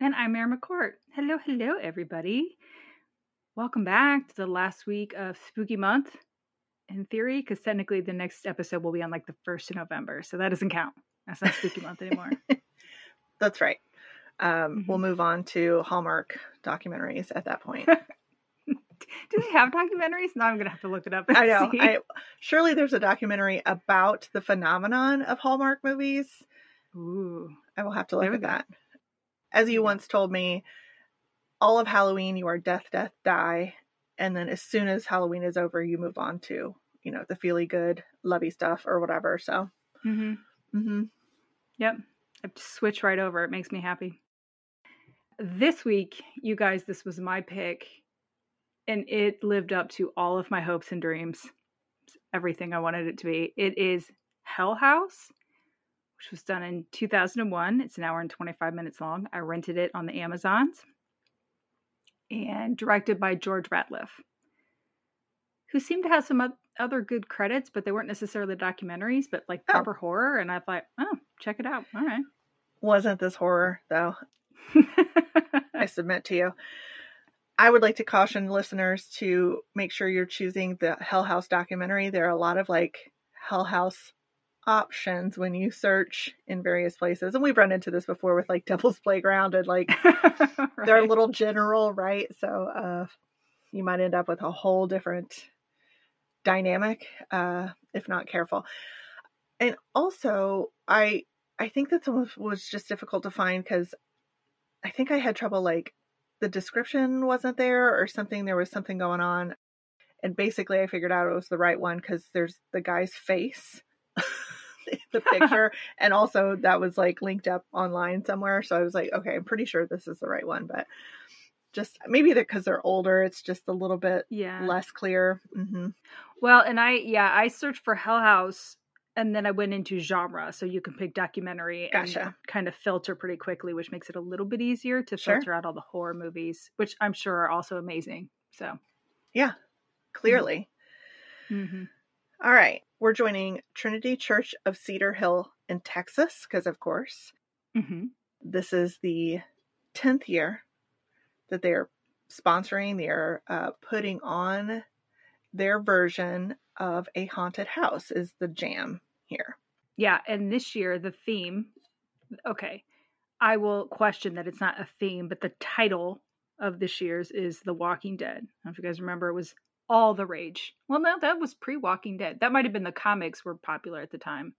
And I'm Erin McCart. Hello, hello, everybody. Welcome back to the last week of Spooky Month, in theory, because technically the next episode will be on like the 1st of November, so that doesn't count. That's not Spooky Month anymore. That's right. We'll move on to Hallmark documentaries at that point. Do they have documentaries? Now I'm going to have to look it up. I know. Surely there's a documentary about the phenomenon of Hallmark movies. Ooh. I will have to look at that. As you once told me, all of Halloween, you are death, death, die. And then as soon as Halloween is over, you move on to, you know, the feely good, lovey stuff or whatever. So, Yep. I just switch right over. It makes me happy. This week, you guys, this was my pick. And it lived up to all of my hopes and dreams. It's everything I wanted it to be. It is Hell House, which was done in 2001. It's an hour and 25 minutes long. I rented it on the Amazons. And directed by George Ratliff, who seemed to have some other good credits, but they weren't necessarily documentaries, but like proper horror. And I thought, check it out. All right. Wasn't this horror, though? I submit to you. I would like to caution listeners to make sure you're choosing the Hell House documentary. There are a lot of like Hell House options when you search in various places. And we've run into this before with like Devil's Playground and like They're a little general, right? So you might end up with a whole different dynamic if not careful. And also, I think that some was just difficult to find because I think I had trouble like the description wasn't there or something. There was something going on. And basically I figured out it was the right one because there's the guy's face, the picture. And also that was like linked up online somewhere. So I was like, okay, I'm pretty sure this is the right one, but just maybe because they're older, it's just a little bit less clear. Mm-hmm. Well, and I searched for Hell House and then I went into genre. So you can pick documentary and kind of filter pretty quickly, which makes it a little bit easier to filter out all the horror movies, which I'm sure are also amazing. So yeah, clearly. Mm-hmm. All right. We're joining Trinity Church of Cedar Hill in Texas, because of course, this is the 10th year that they are sponsoring. They are putting on their version of a haunted house is the jam here. Yeah. And this year, the theme, I will question that it's not a theme, but the title of this year's is The Walking Dead. I don't know if you guys remember, it was all the rage. Well, no, that was pre-Walking Dead. That might have been the comics were popular at the time.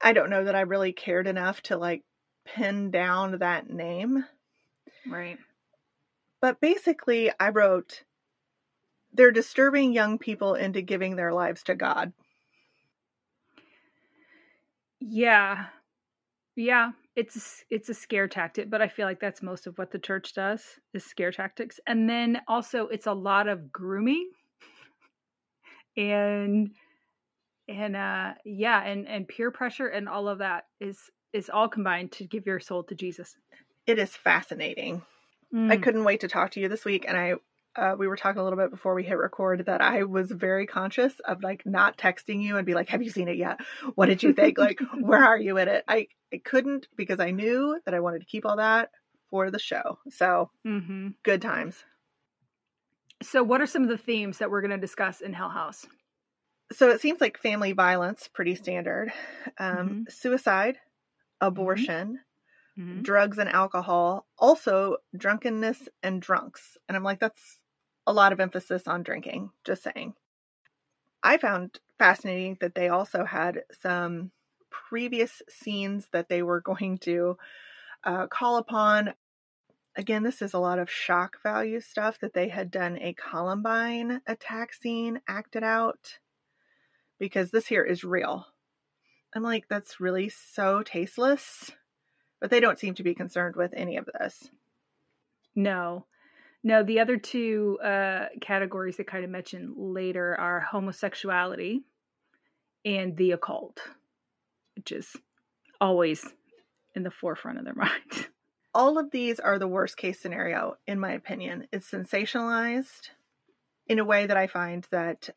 I don't know that I really cared enough to like pin down that name. Right. But basically, I wrote, they're disturbing young people into giving their lives to God. Yeah. Yeah. It's a scare tactic, but I feel like that's most of what the church does is scare tactics. And then also it's a lot of grooming and peer pressure and all of that is all combined to give your soul to Jesus. It is fascinating. I couldn't wait to talk to you this week. And we were talking a little bit before we hit record that I was very conscious of like not texting you and be like, have you seen it yet? What did you think? Like, where are you in it? I couldn't because I knew that I wanted to keep all that for the show. So good times. So what are some of the themes that we're going to discuss in Hell House? So it seems like family violence, pretty standard, suicide, abortion, drugs and alcohol, also drunkenness and drunks. And I'm like, that's a lot of emphasis on drinking, just saying. I found fascinating that they also had some previous scenes that they were going to call upon. Again, this is a lot of shock value stuff that they had done a Columbine attack scene acted out because this here is real. I'm like, that's really so tasteless. But they don't seem to be concerned with any of this. No. No, the other two categories I kind of mentioned later are homosexuality and the occult, which is always in the forefront of their mind. All of these are the worst case scenario, in my opinion. It's sensationalized in a way that I find that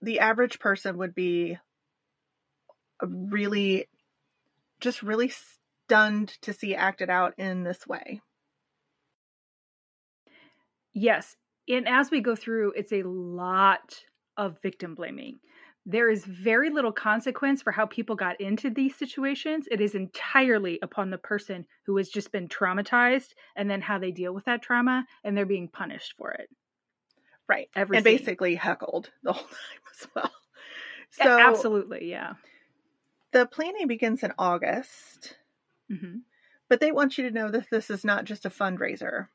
the average person would be really stunned to see acted out in this way. Yes. And as we go through, it's a lot of victim blaming. There is very little consequence for how people got into these situations. It is entirely upon the person who has just been traumatized and then how they deal with that trauma, and they're being punished for it. Right. Everything. And basically heckled the whole time as well. So absolutely. Yeah. The planning begins in August, but they want you to know that this is not just a fundraiser.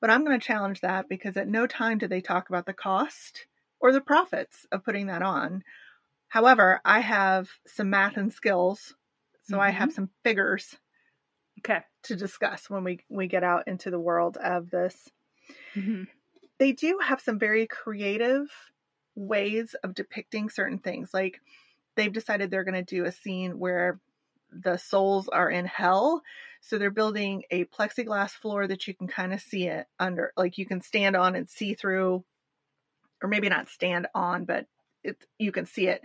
But I'm going to challenge that, because at no time do they talk about the cost or the profits of putting that on. However, I have some math and skills, so I have some figures to discuss when we get out into the world of this. They do have some very creative ways of depicting certain things. Like, they've decided they're going to do a scene where the souls are in hell. So they're building a plexiglass floor that you can kind of see it under, like you can stand on and see through, or maybe not stand on, but you can see it.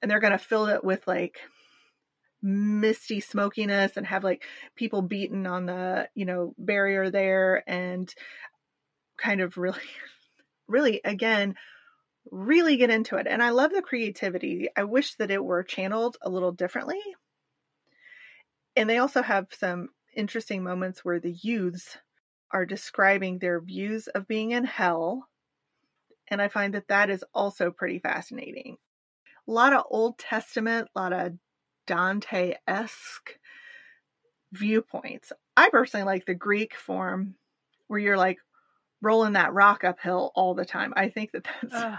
And they're going to fill it with like misty smokiness and have like people beaten on the, barrier there, and kind of really again, really get into it. And I love the creativity. I wish that it were channeled a little differently. And they also have some interesting moments where the youths are describing their views of being in hell. And I find that is also pretty fascinating. A lot of Old Testament, a lot of Dante-esque viewpoints. I personally like the Greek form where you're like rolling that rock uphill all the time. I think that's...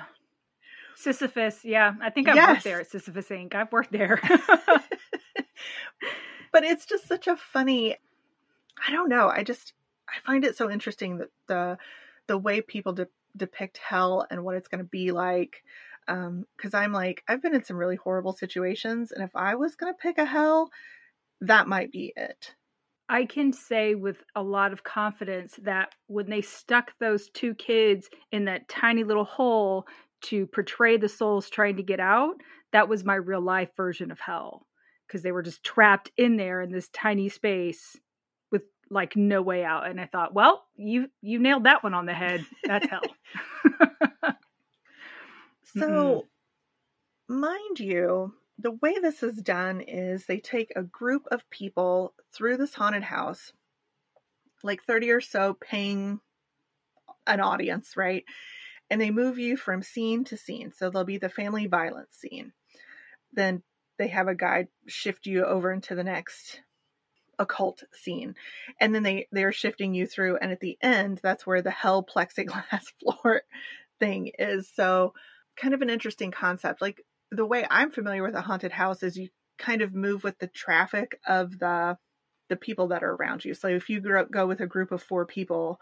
Sisyphus, yeah. I think I've worked there at Sisyphus, Inc. I've worked there. But it's just such a funny, I don't know. I find it so interesting that the way people depict hell and what it's going to be like. Cause I'm like, I've been in some really horrible situations, and if I was going to pick a hell, that might be it. I can say with a lot of confidence that when they stuck those two kids in that tiny little hole to portray the souls trying to get out, that was my real life version of hell. Because they were just trapped in there in this tiny space with like no way out. And I thought, well, you nailed that one on the head. That's hell. So mind you, the way this is done is they take a group of people through this haunted house, like 30 or so, paying an audience, right? And they move you from scene to scene. So there'll be the family violence scene. Then they have a guide shift you over into the next occult scene. And then they're shifting you through. And at the end, that's where the hell plexiglass floor thing is. So kind of an interesting concept. Like, the way I'm familiar with a haunted house is you kind of move with the traffic of the people that are around you. So if you go with a group of 4 people,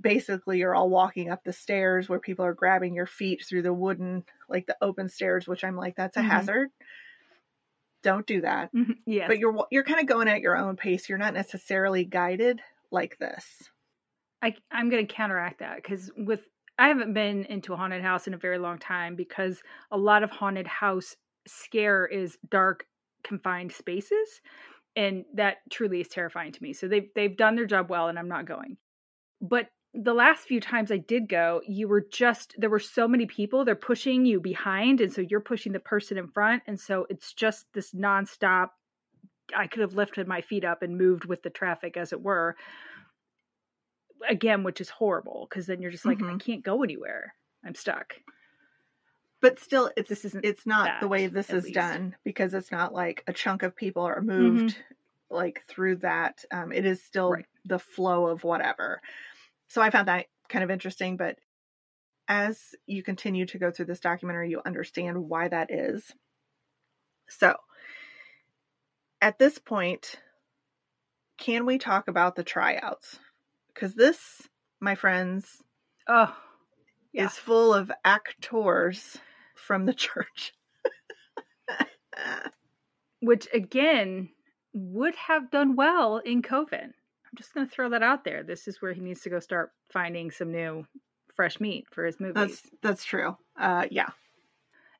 basically you're all walking up the stairs where people are grabbing your feet through the wooden, like the open stairs, which I'm like, that's a hazard. Don't do that. Yes. But you're kind of going at your own pace. You're not necessarily guided like this. I'm going to counteract that, because I haven't been into a haunted house in a very long time, because a lot of haunted house scare is dark, confined spaces. And that truly is terrifying to me. So they've done their job well, and I'm not going. But the last few times I did go, there were so many people, they're pushing you behind. And so you're pushing the person in front. And so it's just this nonstop, I could have lifted my feet up and moved with the traffic, as it were, again, which is horrible. Cause then you're just like, I can't go anywhere. I'm stuck. But still, it's not that, the way this is done, because it's not like a chunk of people are moved like through that. It is still the flow of whatever. So I found that kind of interesting, but as you continue to go through this documentary, you understand why that is. So at this point, can we talk about the tryouts? Because this, my friends, is full of actors from the church. Which, again, would have done well in Coven. I'm just going to throw that out there. This is where he needs to go start finding some new, fresh meat for his movies. That's true. Yeah.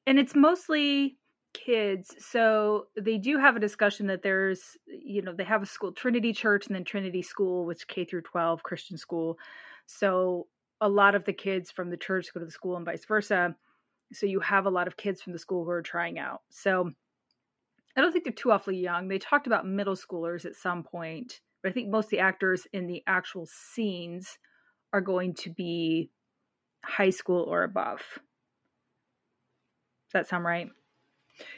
And it's mostly kids. So they do have a discussion that there's, you know, they have a school, Trinity Church, and then Trinity School, which K through 12 Christian school. So a lot of the kids from the church go to the school and vice versa. So you have a lot of kids from the school who are trying out. So I don't think they're too awfully young. They talked about middle schoolers at some point, but I think most of the actors in the actual scenes are going to be high school or above. Does that sound right?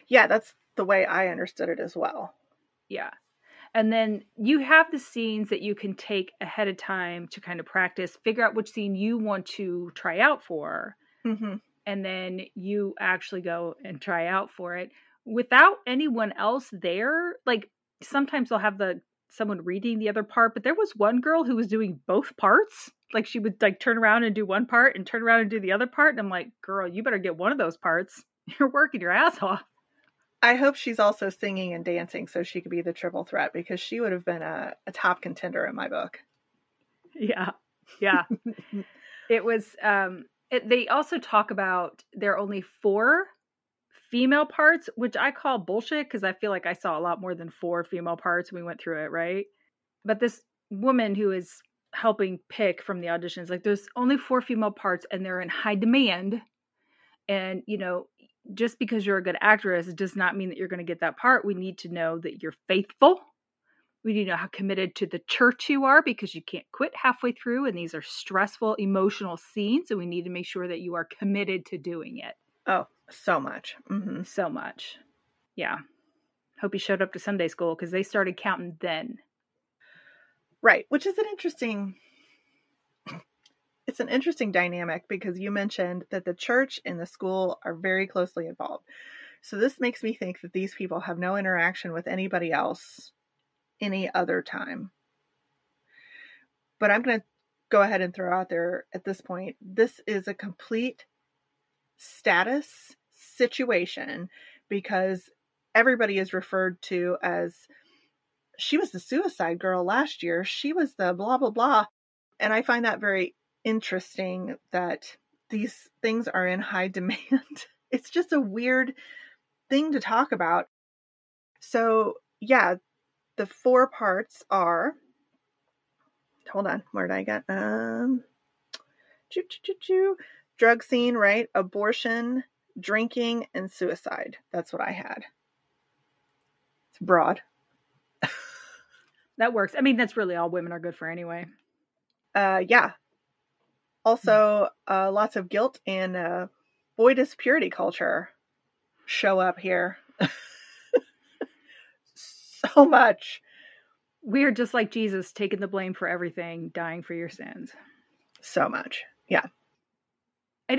Yeah, that's the way I understood it as well. Yeah. And then you have the scenes that you can take ahead of time to kind of practice, figure out which scene you want to try out for. Mm-hmm. And then you actually go and try out for it without anyone else there. Like sometimes they'll have someone reading the other part, but there was one girl who was doing both parts. Like she would like turn around and do one part and turn around and do the other part. And I'm like, girl, you better get one of those parts. You're working your ass off. I hope she's also singing and dancing so she could be the triple threat, because she would have been a top contender in my book. Yeah. Yeah. It was, they also talk about there are only 4 female parts, which I call bullshit because I feel like I saw a lot more than 4 female parts when we went through it, right? But this woman who is helping pick from the auditions, like there's only 4 female parts and they're in high demand. And, you know, just because you're a good actress, it does not mean that you're going to get that part. We need to know that you're faithful. We need to know how committed to the church you are, because you can't quit halfway through. And these are stressful, emotional scenes. And we need to make sure that you are committed to doing it. Oh, so much. Mm-hmm. So much. Yeah. Hope you showed up to Sunday school, because they started counting then. Right. Which is an interesting dynamic, because you mentioned that the church and the school are very closely involved. So this makes me think that these people have no interaction with anybody else any other time. But I'm going to go ahead and throw out there at this point, this is a complete status situation, because everybody is referred to as, she was the suicide girl last year. She was the blah, blah, blah. And I find that very interesting that these things are in high demand. It's just a weird thing to talk about. So yeah, the 4 parts are, hold on, where did I get? Drug scene, right? Abortion, drinking, and suicide. That's what I had. It's broad. That works. I mean, that's really all women are good for anyway. Yeah. Also, lots of guilt and boy, does purity culture show up here. So much. We are just like Jesus, taking the blame for everything, dying for your sins. So much. Yeah. I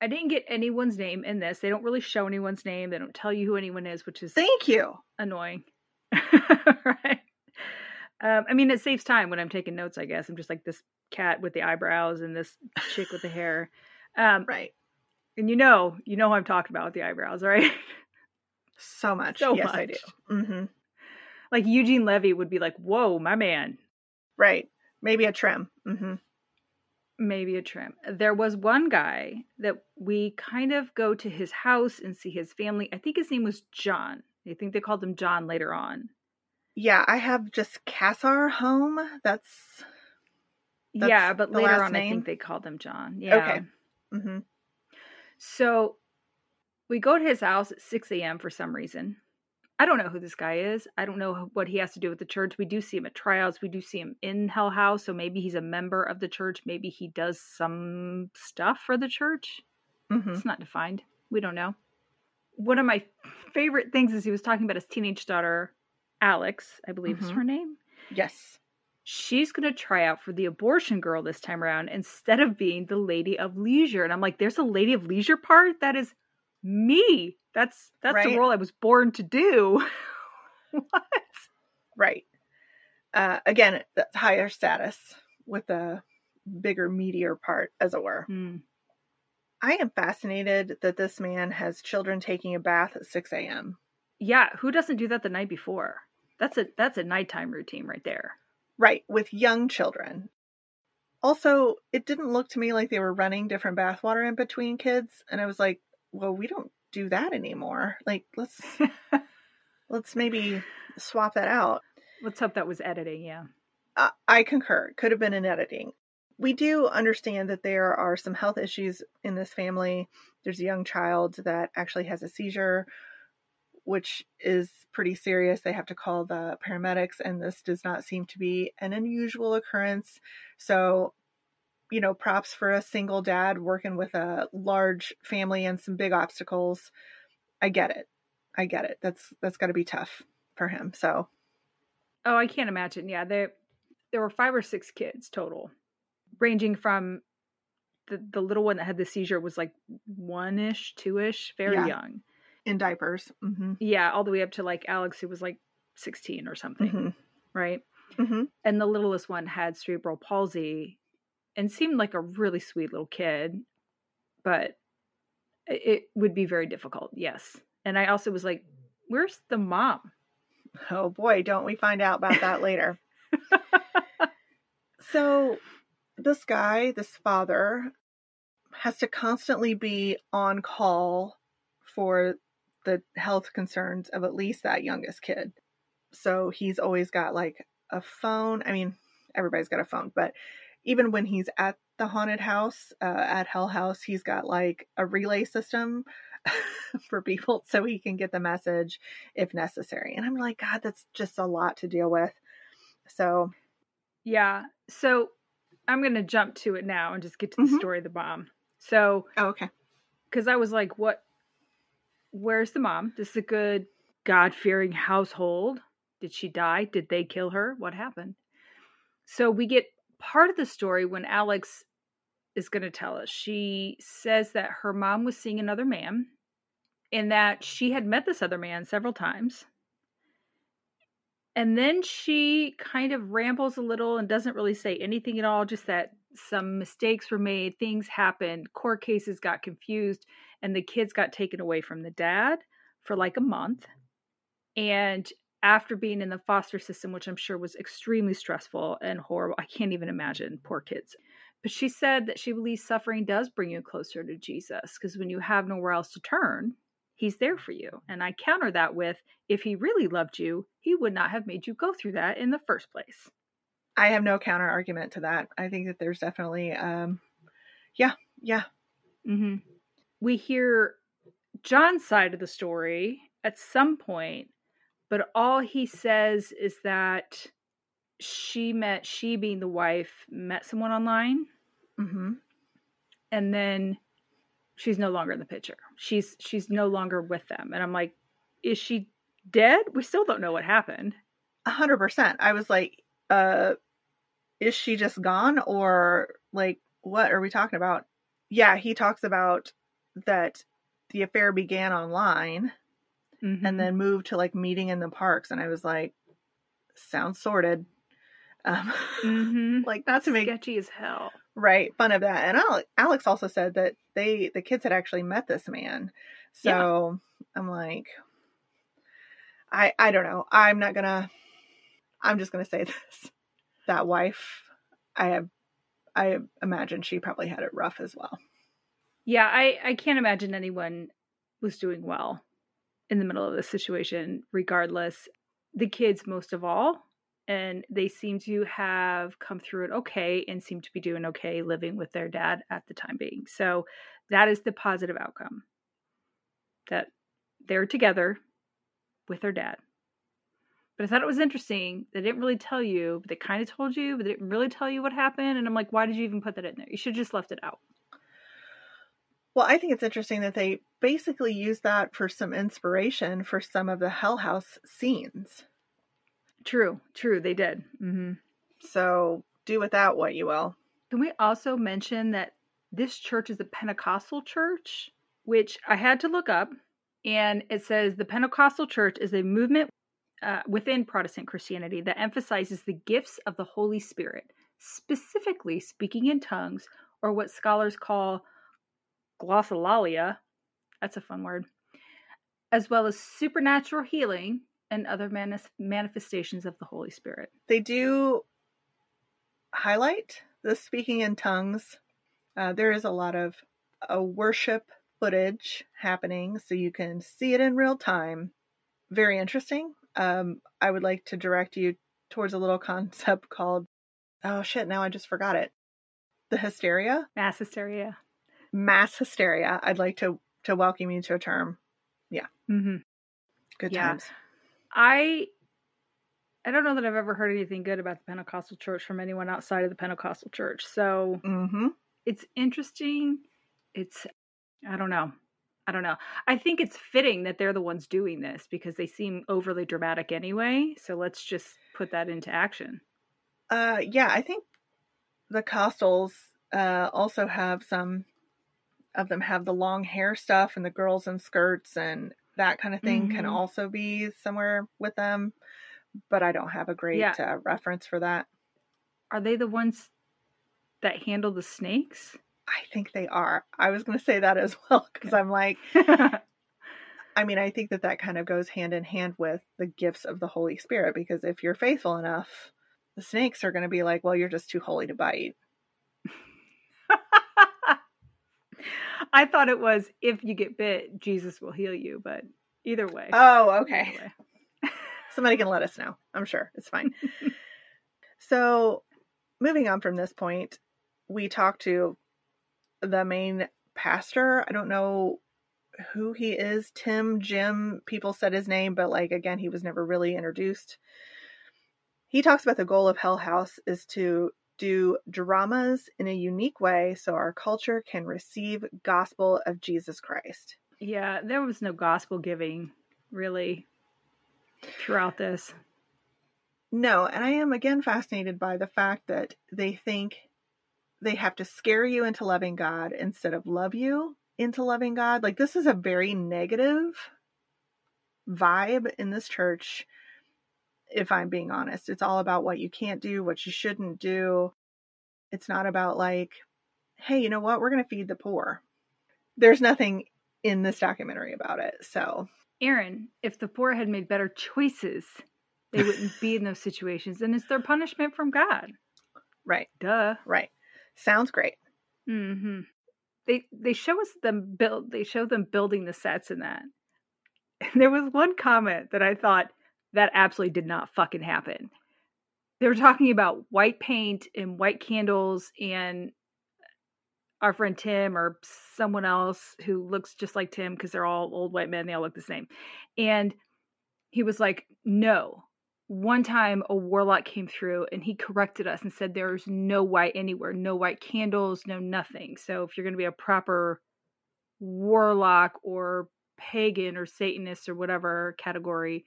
didn't get anyone's name in this. They don't really show anyone's name. They don't tell you who anyone is, which is thank you annoying. Right. I mean, it saves time when I'm taking notes, I guess. I'm just like, this cat with the eyebrows and this chick with the hair. Right. And you know who I'm talking about with the eyebrows, right? So much. So yes, much. I do. Mm-hmm. Like Eugene Levy would be like, whoa, my man. Right. Maybe a trim. Mm-hmm. Maybe a trim. There was one guy that we kind of go to his house and see his family. I think his name was John. I think they called him John later on. Yeah, I have just Cassar home. That's yeah, but later on, name. I think they called him John. Yeah. Okay. Mm-hmm. So we go to his house at 6 a.m. for some reason. I don't know who this guy is. I don't know what he has to do with the church. We do see him at tryouts. We do see him in Hell House. So maybe he's a member of the church. Maybe he does some stuff for the church. Mm-hmm. It's not defined. We don't know. One of my favorite things is he was talking about his teenage daughter, Alex, I believe is her name. Yes. She's going to try out for the abortion girl this time around instead of being the lady of leisure. And I'm like, there's a lady of leisure part? That is me. That's right? The role I was born to do. What? Right. Again, that's higher status with a bigger meteor part, as it were. Mm. I am fascinated that this man has children taking a bath at 6 a.m. Yeah, who doesn't do that the night before? That's a nighttime routine right there. Right, with young children. Also, it didn't look to me like they were running different bathwater in between kids. And I was like, well, we don't do that anymore. Like, let's maybe swap that out. Let's hope that was editing, yeah. I concur. It could have been in editing. We do understand that there are some health issues in this family. There's a young child that actually has a seizure, which is pretty serious. They have to call the paramedics, and this does not seem to be an unusual occurrence. So, you know, props for a single dad working with a large family and some big obstacles. I get it. That's got to be tough for him. So, oh, I can't imagine. Yeah, there were 5 or 6 kids total, ranging from the little one that had the seizure was like 1-ish, 2-ish, very young. In diapers. Mm-hmm. Yeah, all the way up to like Alex, who was like 16 or something, mm-hmm. right? Mm-hmm. And the littlest one had cerebral palsy and seemed like a really sweet little kid, but it would be very difficult, yes. And I also was like, where's the mom? Oh boy, don't we find out about that later. So this guy, this father, has to constantly be on call for the health concerns of at least that youngest kid. So he's always got like a phone. I mean, everybody's got a phone, but even when he's at the haunted house, at Hell House, he's got like a relay system for people so he can get the message if necessary. And I'm like, God, that's just a lot to deal with. So, yeah. So I'm going to jump to it now and just get to the mm-hmm. story of the mom. So, oh, okay. Cause I was like, what? Where's the mom? This is a good God-fearing household. Did she die? Did they kill her? What happened? So we get part of the story when Alex is going to tell us. She says that her mom was seeing another man and that she had met this other man several times. And then she kind of rambles a little and doesn't really say anything at all, just that some mistakes were made, things happened, court cases got confused, and the kids got taken away from the dad for like a month. And after being in the foster system, which I'm sure was extremely stressful and horrible, I can't even imagine, poor kids. But she said that she believes suffering does bring you closer to Jesus, because when you have nowhere else to turn, he's there for you. And I counter that with, if he really loved you, he would not have made you go through that in the first place. I have no counter argument to that. I think that there's definitely, yeah. Mm-hmm. We hear John's side of the story at some point, but all he says is that she being the wife, met someone online. Mm-hmm. And then she's no longer in the picture. She's no longer with them. And I'm like, is she dead? We still don't know what happened. 100%. I was like, is she just gone? Or like, what are we talking about? Yeah, he talks about that the affair began online mm-hmm. and then moved to like meeting in the parks. And I was like, sounds sordid. Mm-hmm. Like not to make sketchy as hell. Right. Fun of that. And Alex also said that the kids had actually met this man. So yeah. I'm like, I don't know. I'm just going to say this, that wife, I imagine she probably had it rough as well. Yeah, I can't imagine anyone was doing well in the middle of this situation, regardless. The kids most of all, and they seem to have come through it okay and seem to be doing okay living with their dad at the time being. So that is the positive outcome, that they're together with their dad. But I thought it was interesting. They didn't really tell you, but they kind of told you, but they didn't really tell you what happened. And I'm like, why did you even put that in there? You should have just left it out. Well, I think it's interesting that they basically used that for some inspiration for some of the Hell House scenes. True. They did. Mm-hmm. So do with that what you will. Can we also mention that this church is a Pentecostal church, which I had to look up. And it says the Pentecostal church is a movement within Protestant Christianity that emphasizes the gifts of the Holy Spirit, specifically speaking in tongues, or what scholars call glossolalia, that's a fun word, as well as supernatural healing and other manifestations of the Holy Spirit. They do highlight the speaking in tongues. There is a lot of worship footage happening, so you can see it in real time. Very interesting. I would like to direct you towards a little concept called, oh shit, now I just forgot it. The hysteria. Mass hysteria. Mass hysteria. I'd like to welcome you to a term. Yeah. Mm-hmm. Good times. I don't know that I've ever heard anything good about the Pentecostal church from anyone outside of the Pentecostal church. So It's interesting. It's, I don't know. I think it's fitting that they're the ones doing this because they seem overly dramatic anyway. So let's just put that into action. Yeah, I think the Costals also have some of them have the long hair stuff and the girls in skirts and that kind of thing can also be somewhere with them. But I don't have a great reference for that. Are they the ones that handle the snakes? I think they are. I was going to say that as well because I'm like, I mean, I think that kind of goes hand in hand with the gifts of the Holy Spirit because if you're faithful enough, the snakes are going to be like, well, you're just too holy to bite. I thought it was if you get bit, Jesus will heal you, but either way. Oh, okay. Somebody can let us know. I'm sure. It's fine. So moving on from this point, we talked to the main pastor. I don't know who he is. Tim, Jim, people said his name, but like, again, he was never really introduced. He talks about the goal of Hell House is to do dramas in a unique way so our culture can receive gospel of Jesus Christ. Yeah, there was no gospel giving, really, throughout this. No, and I am again fascinated by the fact that they think they have to scare you into loving God instead of love you into loving God. Like, this is a very negative vibe in this church, if I'm being honest. It's all about what you can't do, what you shouldn't do. It's not about like, hey, you know what? We're going to feed the poor. There's nothing in this documentary about it, so... Aaron, if the poor had made better choices, they wouldn't be in those situations. And it's their punishment from God. Right. Duh. Right. Sounds great. Mm-hmm. They show us them build. They show them building the sets in that. And there was one comment that I thought that absolutely did not fucking happen. They were talking about white paint and white candles, and our friend Tim or someone else who looks just like Tim because they're all old white men. They all look the same. And he was like, no. One time a warlock came through and he corrected us and said there's no white anywhere. No white candles, no nothing. So if you're going to be a proper warlock or pagan or Satanist or whatever category,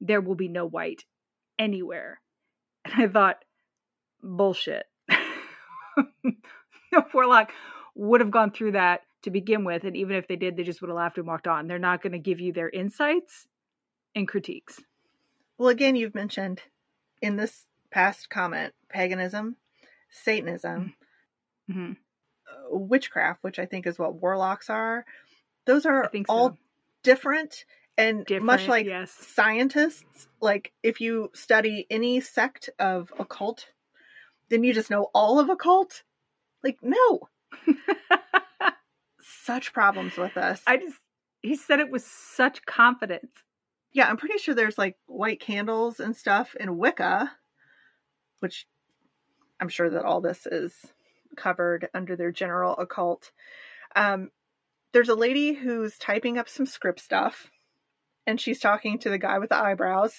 there will be no white anywhere. And I thought, bullshit. No warlock would have gone through that to begin with. And even if they did, they just would have laughed and walked on. They're not going to give you their insights and critiques. Well, again, you've mentioned in this past comment, paganism, Satanism, witchcraft, which I think is what warlocks are. Those are all different. And much like scientists, like if you study any sect of occult, then you just know all of occult. Like, no. Such problems with us. He said it with such confidence. Yeah, I'm pretty sure there's like white candles and stuff in Wicca, which I'm sure that all this is covered under their general occult. There's a lady who's typing up some script stuff, and she's talking to the guy with the eyebrows,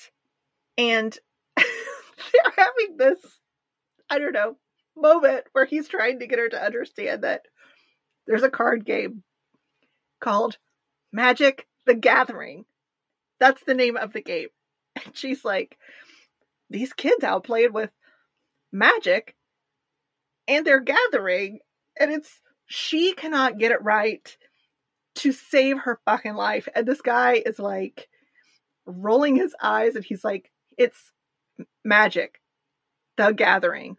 and they're having this, I don't know, moment where he's trying to get her to understand that there's a card game called Magic the Gathering. That's the name of the game. And she's like, these kids out playing with magic and they're gathering, and she cannot get it right to save her fucking life. And this guy is like, rolling his eyes, and he's like, it's Magic the Gathering,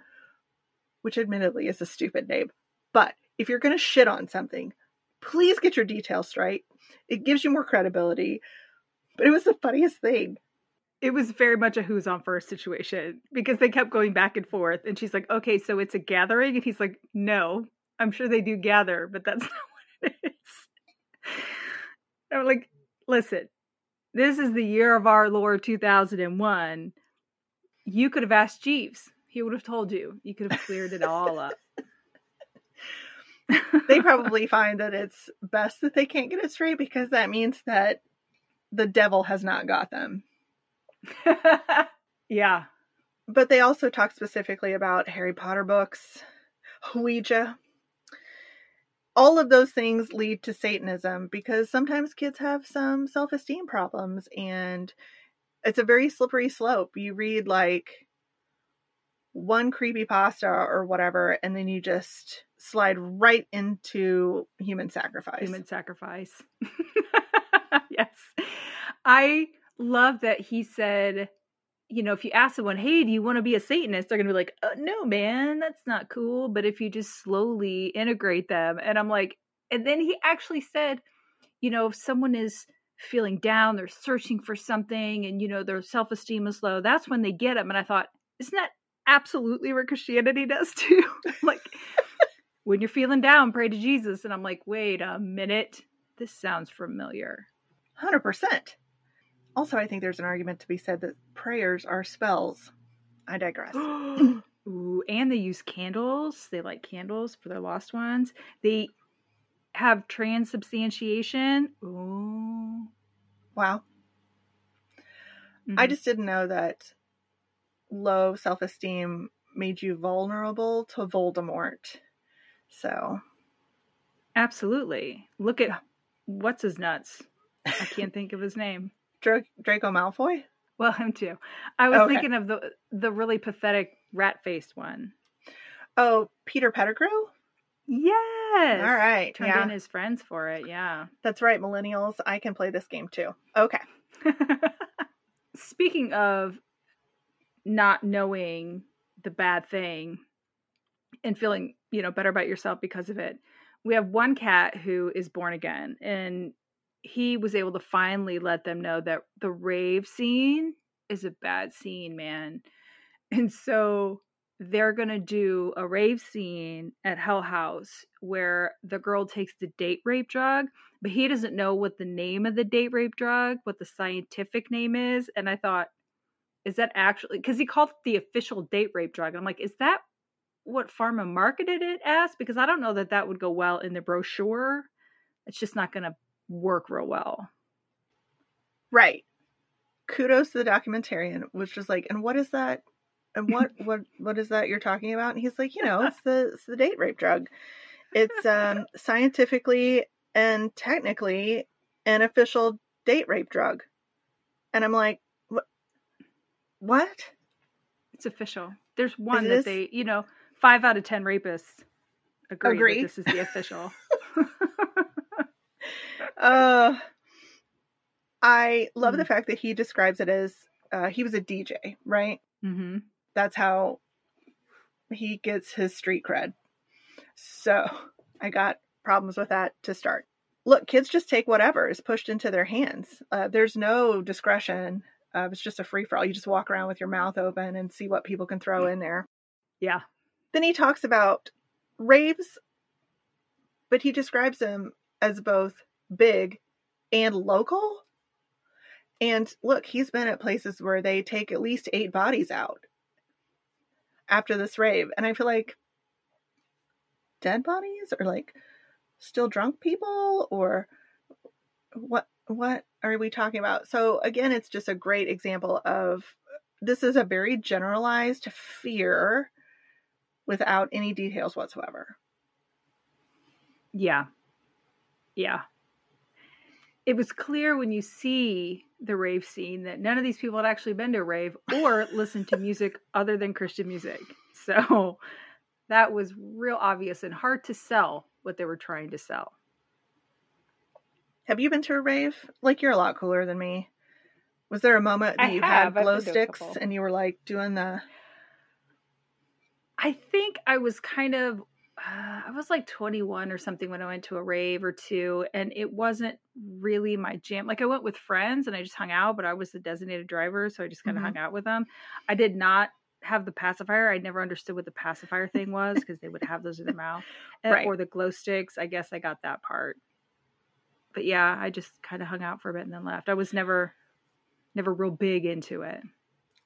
which admittedly is a stupid name. But if you're going to shit on something, please get your details right. It gives you more credibility. But it was the funniest thing. It was very much a who's on first situation, because they kept going back and forth. And she's like, okay, so it's a gathering? And he's like, no, I'm sure they do gather, but that's not what it is. And I'm like, listen, this is the year of our Lord 2001. You could have asked Jeeves. He would have told you. You could have cleared it all up. They probably find that it's best that they can't get it straight, because that means that the devil has not got them. Yeah. But they also talk specifically about Harry Potter books, Ouija. All of those things lead to Satanism, because sometimes kids have some self-esteem problems, and it's a very slippery slope. You read like one creepypasta or whatever, and then you just slide right into human sacrifice. Human sacrifice. Yes. I love that he said, you know, if you ask someone, hey, do you want to be a Satanist? They're going to be like, no, man, that's not cool. But if you just slowly integrate them. And I'm like, and then he actually said, you know, if someone is feeling down, they're searching for something, and, you know, their self-esteem is low, that's when they get them. And I thought, isn't that absolutely what Christianity does too? Like, when you're feeling down, pray to Jesus. And I'm like, wait a minute, this sounds familiar. 100%. Also, I think there's an argument to be said that prayers are spells. I digress. Ooh, and they use candles. They light candles for their lost ones. They have transubstantiation. Ooh. Wow. Mm-hmm. I just didn't know that low self-esteem made you vulnerable to Voldemort. So. Absolutely. Look at what's his nuts. I can't think of his name. Draco Malfoy? Well, him too. I was thinking of the really pathetic rat-faced one. Oh, Peter Pettigrew? Yes! All right. Turned in his friends for it, yeah. That's right, millennials. I can play this game too. Okay. Speaking of not knowing the bad thing and feeling, you know, better about yourself because of it, we have one cat who is born again, and he was able to finally let them know that the rave scene is a bad scene, man. And so they're going to do a rave scene at Hell House where the girl takes the date rape drug, but he doesn't know what the name of the date rape drug, what the scientific name is. And I thought, is that actually, because he called it the official date rape drug. And I'm like, is that what pharma marketed it as? Because I don't know that that would go well in the brochure. It's just not going to work real well. Right. Kudos to the documentarian, which was like, and what is that? And what is that you're talking about? And he's like, you know, it's the date rape drug. It's scientifically and technically an official date rape drug. And I'm like, what? It's official. There's one that they, you know, 5 out of 10 rapists agree. That this is the official. I love the fact that he describes it as he was a DJ, right? Mm-hmm. That's how he gets his street cred. So I got problems with that to start. Look, kids just take whatever is pushed into their hands. There's no discretion. It's just a free-for-all. You just walk around with your mouth open and see what people can throw in there. Yeah. Then he talks about raves, but he describes them as both big and local. And look, he's been at places where they take at least 8 bodies out after this rave. And I feel like dead bodies, or like still drunk people, or what are we talking about? So again, it's just a great example of this is a very generalized fear without any details whatsoever. Yeah. Yeah. It was clear when you see the rave scene that none of these people had actually been to a rave or listened to music other than Christian music. So that was real obvious and hard to sell what they were trying to sell. Have you been to a rave? Like, you're a lot cooler than me. Was there a moment that you had glow sticks and you were like doing the... I think I was kind of, I was like 21 or something when I went to a rave or two, and it wasn't really my jam. Like I went with friends and I just hung out, but I was the designated driver. So I just kind of hung out with them. I did not have the pacifier. I never understood what the pacifier thing was because they would have those in their mouth or the glow sticks. I guess I got that part. But yeah, I just kind of hung out for a bit and then left. I was never real big into it.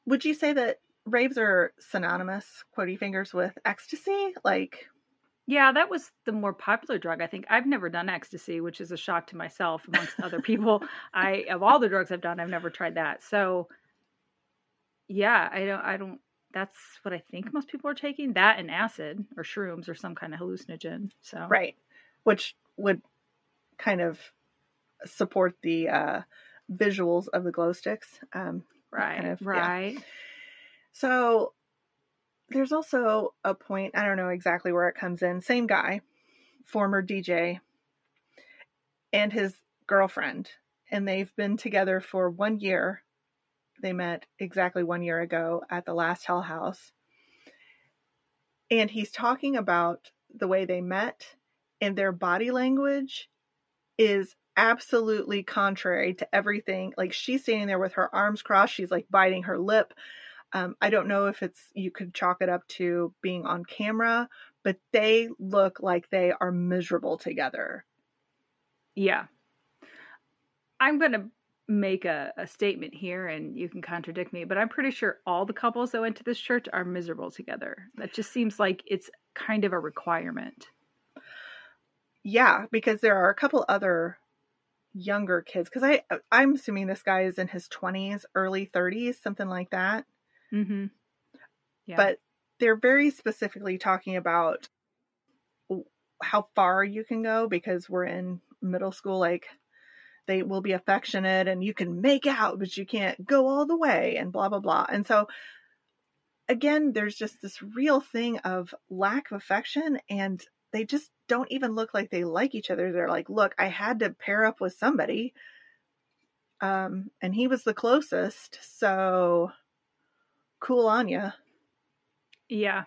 Would you say that raves are synonymous, quotey fingers, with ecstasy? Like, yeah, that was the more popular drug, I think. I've never done ecstasy, which is a shock to myself amongst other people. Of all the drugs I've done, I've never tried that. So yeah, I don't, that's what I think most people are taking, that and acid or shrooms or some kind of hallucinogen. So, right. Which would kind of support the, visuals of the glow sticks. Right. Yeah. So there's also a point, I don't know exactly where it comes in. Same guy, former DJ, and his girlfriend. And they've been together for 1 year. They met exactly 1 year ago at the last Hell House. And he's talking about the way they met, and their body language is absolutely contrary to everything. Like, she's standing there with her arms crossed. She's like biting her lip. I don't know if it's, you could chalk it up to being on camera, but they look like they are miserable together. Yeah. I'm going to make a statement here, and you can contradict me, but I'm pretty sure all the couples that went to this church are miserable together. That just seems like it's kind of a requirement. Yeah, because there are a couple other younger kids, because I'm assuming this guy is in his 20s, early 30s, something like that. Mm-hmm. Yeah. But they're very specifically talking about how far you can go, because we're in middle school, like they will be affectionate and you can make out, but you can't go all the way and blah, blah, blah. And so again, there's just this real thing of lack of affection, and they just don't even look like they like each other. They're like, look, I had to pair up with somebody. And he was the closest. So cool on ya. Yeah.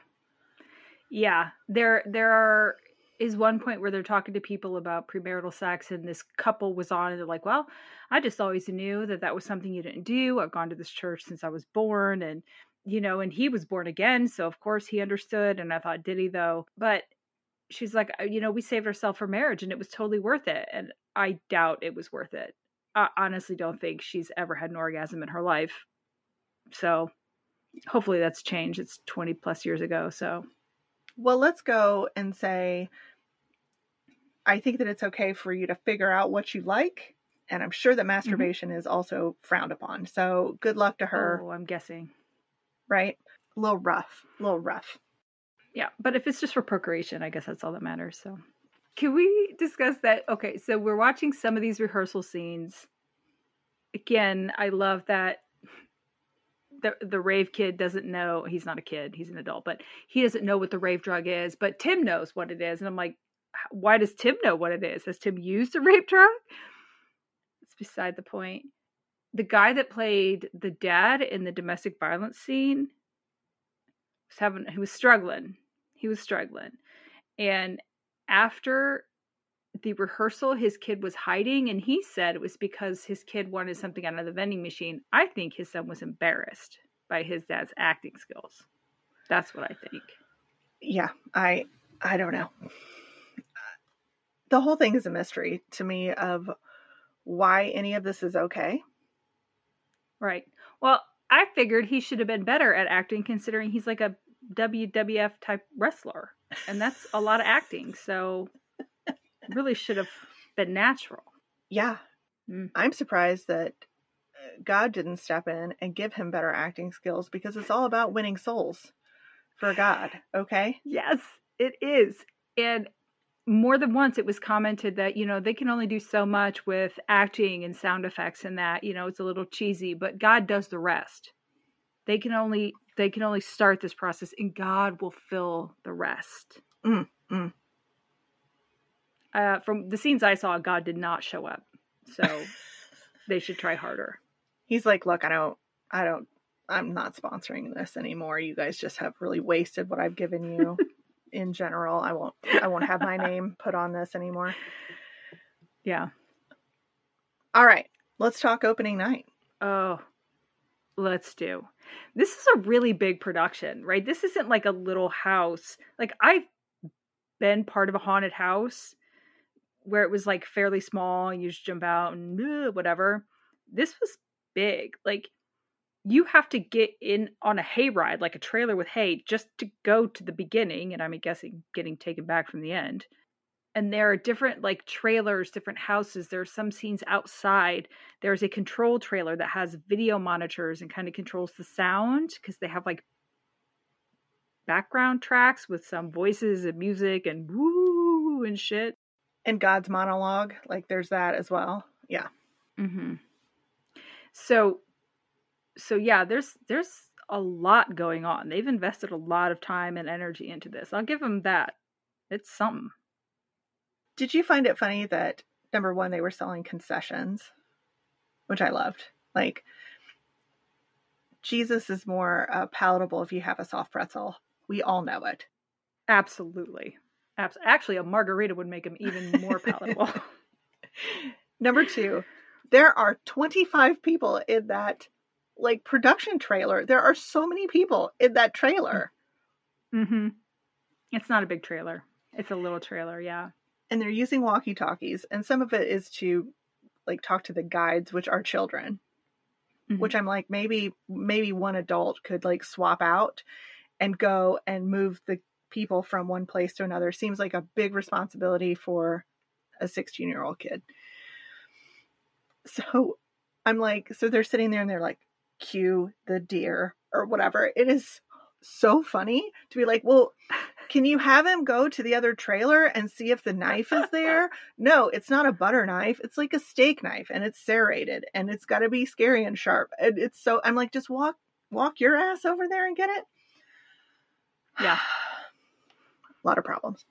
Yeah. There is one point where they're talking to people about premarital sex, and this couple was on, and they're like, well, I just always knew that was something you didn't do. I've gone to this church since I was born, and, you know, and he was born again. So of course he understood. And I thought, did he though? But she's like, you know, we saved ourselves for marriage and it was totally worth it. And I doubt it was worth it. I honestly don't think she's ever had an orgasm in her life. So hopefully that's changed. It's 20 plus years ago. So, well, let's go and say, I think that it's okay for you to figure out what you like. And I'm sure that masturbation is also frowned upon. So good luck to her. Oh, I'm guessing. Right? A little rough. Yeah, but if it's just for procreation, I guess that's all that matters. So, can we discuss that? Okay, so we're watching some of these rehearsal scenes. Again, I love that the rave kid doesn't know. He's not a kid, he's an adult, but he doesn't know what the rave drug is, but Tim knows what it is. And I'm like, why does Tim know what it is? Has Tim used a rave drug? It's beside the point. The guy that played the dad in the domestic violence scene was struggling. And after the rehearsal, his kid was hiding, and he said it was because his kid wanted something out of the vending machine. I think his son was embarrassed by his dad's acting skills. That's what I think. Yeah, I don't know. The whole thing is a mystery to me of why any of this is okay. Right. Well, I figured he should have been better at acting, considering he's like a WWF type wrestler, and that's a lot of acting. So really should have been natural. Yeah. I'm surprised that God didn't step in and give him better acting skills, because it's all about winning souls for God. Okay. Yes, it is. And more than once it was commented that, you know, they can only do so much with acting and sound effects, and that, you know, it's a little cheesy, but God does the rest. They can only start this process, and God will fill the rest. From the scenes I saw, God did not show up. So they should try harder. he's like, look, I'm not sponsoring this anymore. You guys just have really wasted what I've given you in general. I won't have my name put on this anymore. Yeah. All right. Let's talk opening night. Oh, let's do. This is a really big production, right? This isn't like a little house. Like, I've been part of a haunted house where it was like fairly small and you just jump out and whatever. This was big. Like, you have to get in on a hayride, like a trailer with hay, just to go to the beginning. And I'm guessing getting taken back from the end. And there are different, like, trailers, different houses. There are some scenes outside. There's a control trailer that has video monitors and kind of controls the sound, because they have, like, background tracks with some voices and music and woo and shit. And God's monologue. Like, there's that as well. Yeah. Mm-hmm. So yeah, there's a lot going on. They've invested a lot of time and energy into this. I'll give them that. It's something. Did you find it funny that, number one, they were selling concessions, which I loved? Like, Jesus is more palatable if you have a soft pretzel. We all know it. Absolutely. Actually, a margarita would make him even more palatable. Number two, there are 25 people in that, like, production trailer. There are so many people in that trailer. Mm-hmm. It's not a big trailer. It's a little trailer, yeah. And they're using walkie-talkies, and some of it is to, like, talk to the guides, which are children. Mm-hmm. Which I'm like, maybe one adult could, like, swap out and go and move the people from one place to another. Seems like a big responsibility for a 16-year-old kid. So I'm like, so they're sitting there and they're like, cue the deer or whatever. It is so funny to be like, well, can you have him go to the other trailer and see if the knife is there? No, it's not a butter knife. It's like a steak knife, and it's serrated, and it's got to be scary and sharp. And it's so, I'm like, just walk your ass over there and get it. Yeah. A lot of problems.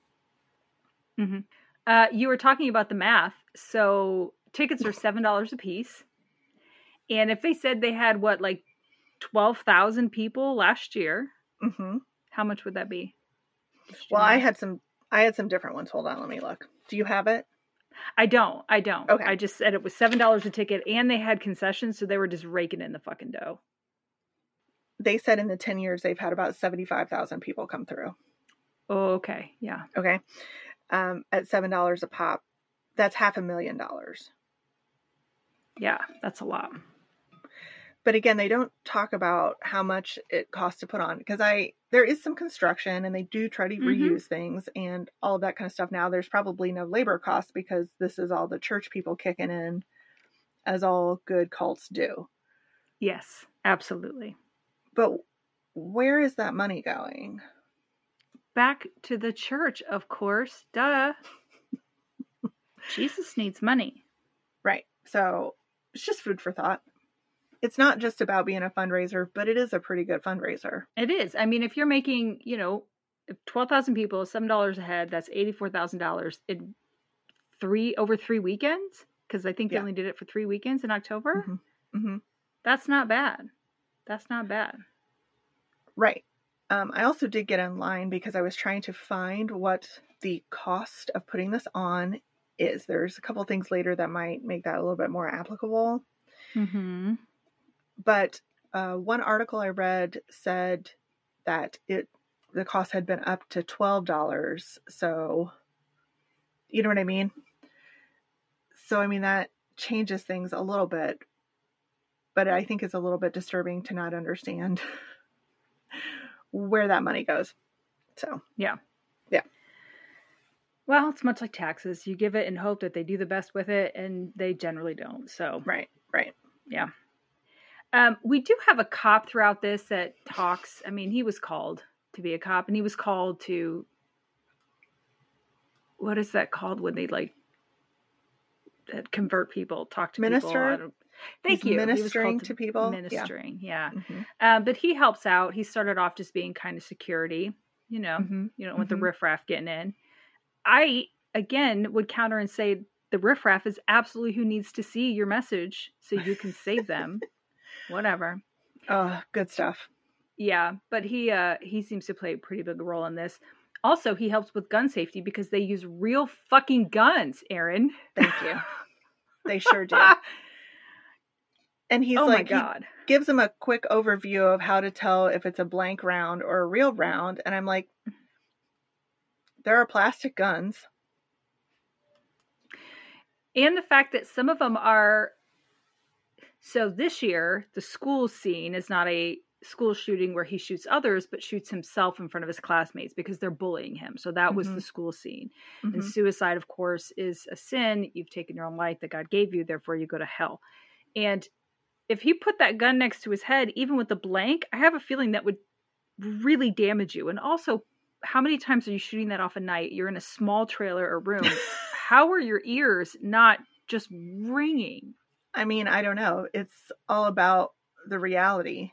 Mm-hmm. You were talking about the math. So tickets are $7 a piece. And if they said they had, what, like 12,000 people last year, mm-hmm. How much would that be? Well, I had some different ones. Hold on, let me look. Do you have it? I don't. Okay. I just said it was $7 a ticket, and they had concessions, so they were just raking in the fucking dough. They said in the 10 years they've had about 75,000 people come through. Oh, okay. Yeah. Okay. At $7 a pop, that's $500,000. Yeah, that's a lot. But again, they don't talk about how much it costs to put on, because there is some construction, and they do try to mm-hmm. reuse things and all of that kind of stuff. Now, there's probably no labor costs because this is all the church people kicking in, as all good cults do. Yes, absolutely. But where is that money going? Back to the church, of course. Duh. Jesus needs money. Right. So it's just food for thought. It's not just about being a fundraiser, but it is a pretty good fundraiser. It is. I mean, if you're making, 12,000 people, $7 a head, that's $84,000 in over 3 weekends. Because I think they only did it for 3 weekends in October. Mm-hmm. Mm-hmm. That's not bad. Right. I also did get online because I was trying to find what the cost of putting this on is. There's a couple things later that might make that a little bit more applicable. Mm-hmm. But one article I read said that the cost had been up to $12. So, you know what I mean? So, I mean, that changes things a little bit. But I think it's a little bit disturbing to not understand where that money goes. So, yeah. Yeah. Well, it's much like taxes. You give it and hope that they do the best with it, and they generally don't. So, right. Yeah. We do have a cop throughout this that talks. I mean, he was called to be a cop, and he was called to, what is that called when they, like, convert people, talk to Minister? People? Thank you. Ministering to people. Ministering, yeah. Mm-hmm. But he helps out. He started off just being kind of security. Mm-hmm. You don't want mm-hmm. the riffraff getting in. I, again, would counter and say the riffraff is absolutely who needs to see your message so you can save them. whatever. Good stuff. Yeah, but he seems to play a pretty big role in this. Also, he helps with gun safety because they use real fucking guns, Aaron. Thank you. They sure do. And he's he gives him a quick overview of how to tell if it's a blank round or a real round. And I'm like, there are plastic guns. And the fact that some of them are. So this year, the school scene is not a school shooting where he shoots others, but shoots himself in front of his classmates because they're bullying him. So that was the school scene. Mm-hmm. And suicide, of course, is a sin. You've taken your own life that God gave you. Therefore, you go to hell. And if he put that gun next to his head, even with the blank, I have a feeling that would really damage you. And also, how many times are you shooting that off a night? You're in a small trailer or room. How are your ears not just ringing? I mean, I don't know. It's all about the reality.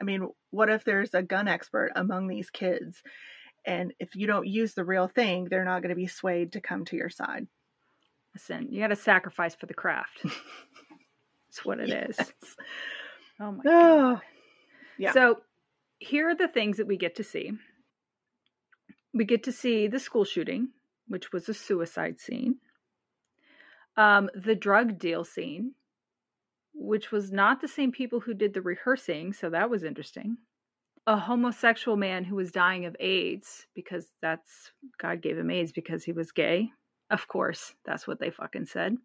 I mean, what if there's a gun expert among these kids? And if you don't use the real thing, they're not going to be swayed to come to your side. Listen, you got to sacrifice for the craft. That's what it is. Oh, my God. Yeah. So here are the things that we get to see. We get to see the school shooting, which was a suicide scene. The drug deal scene, which was not the same people who did the rehearsing, so that was interesting. A homosexual man who was dying of AIDS, because that's, God gave him AIDS because he was gay. Of course, that's what they fucking said.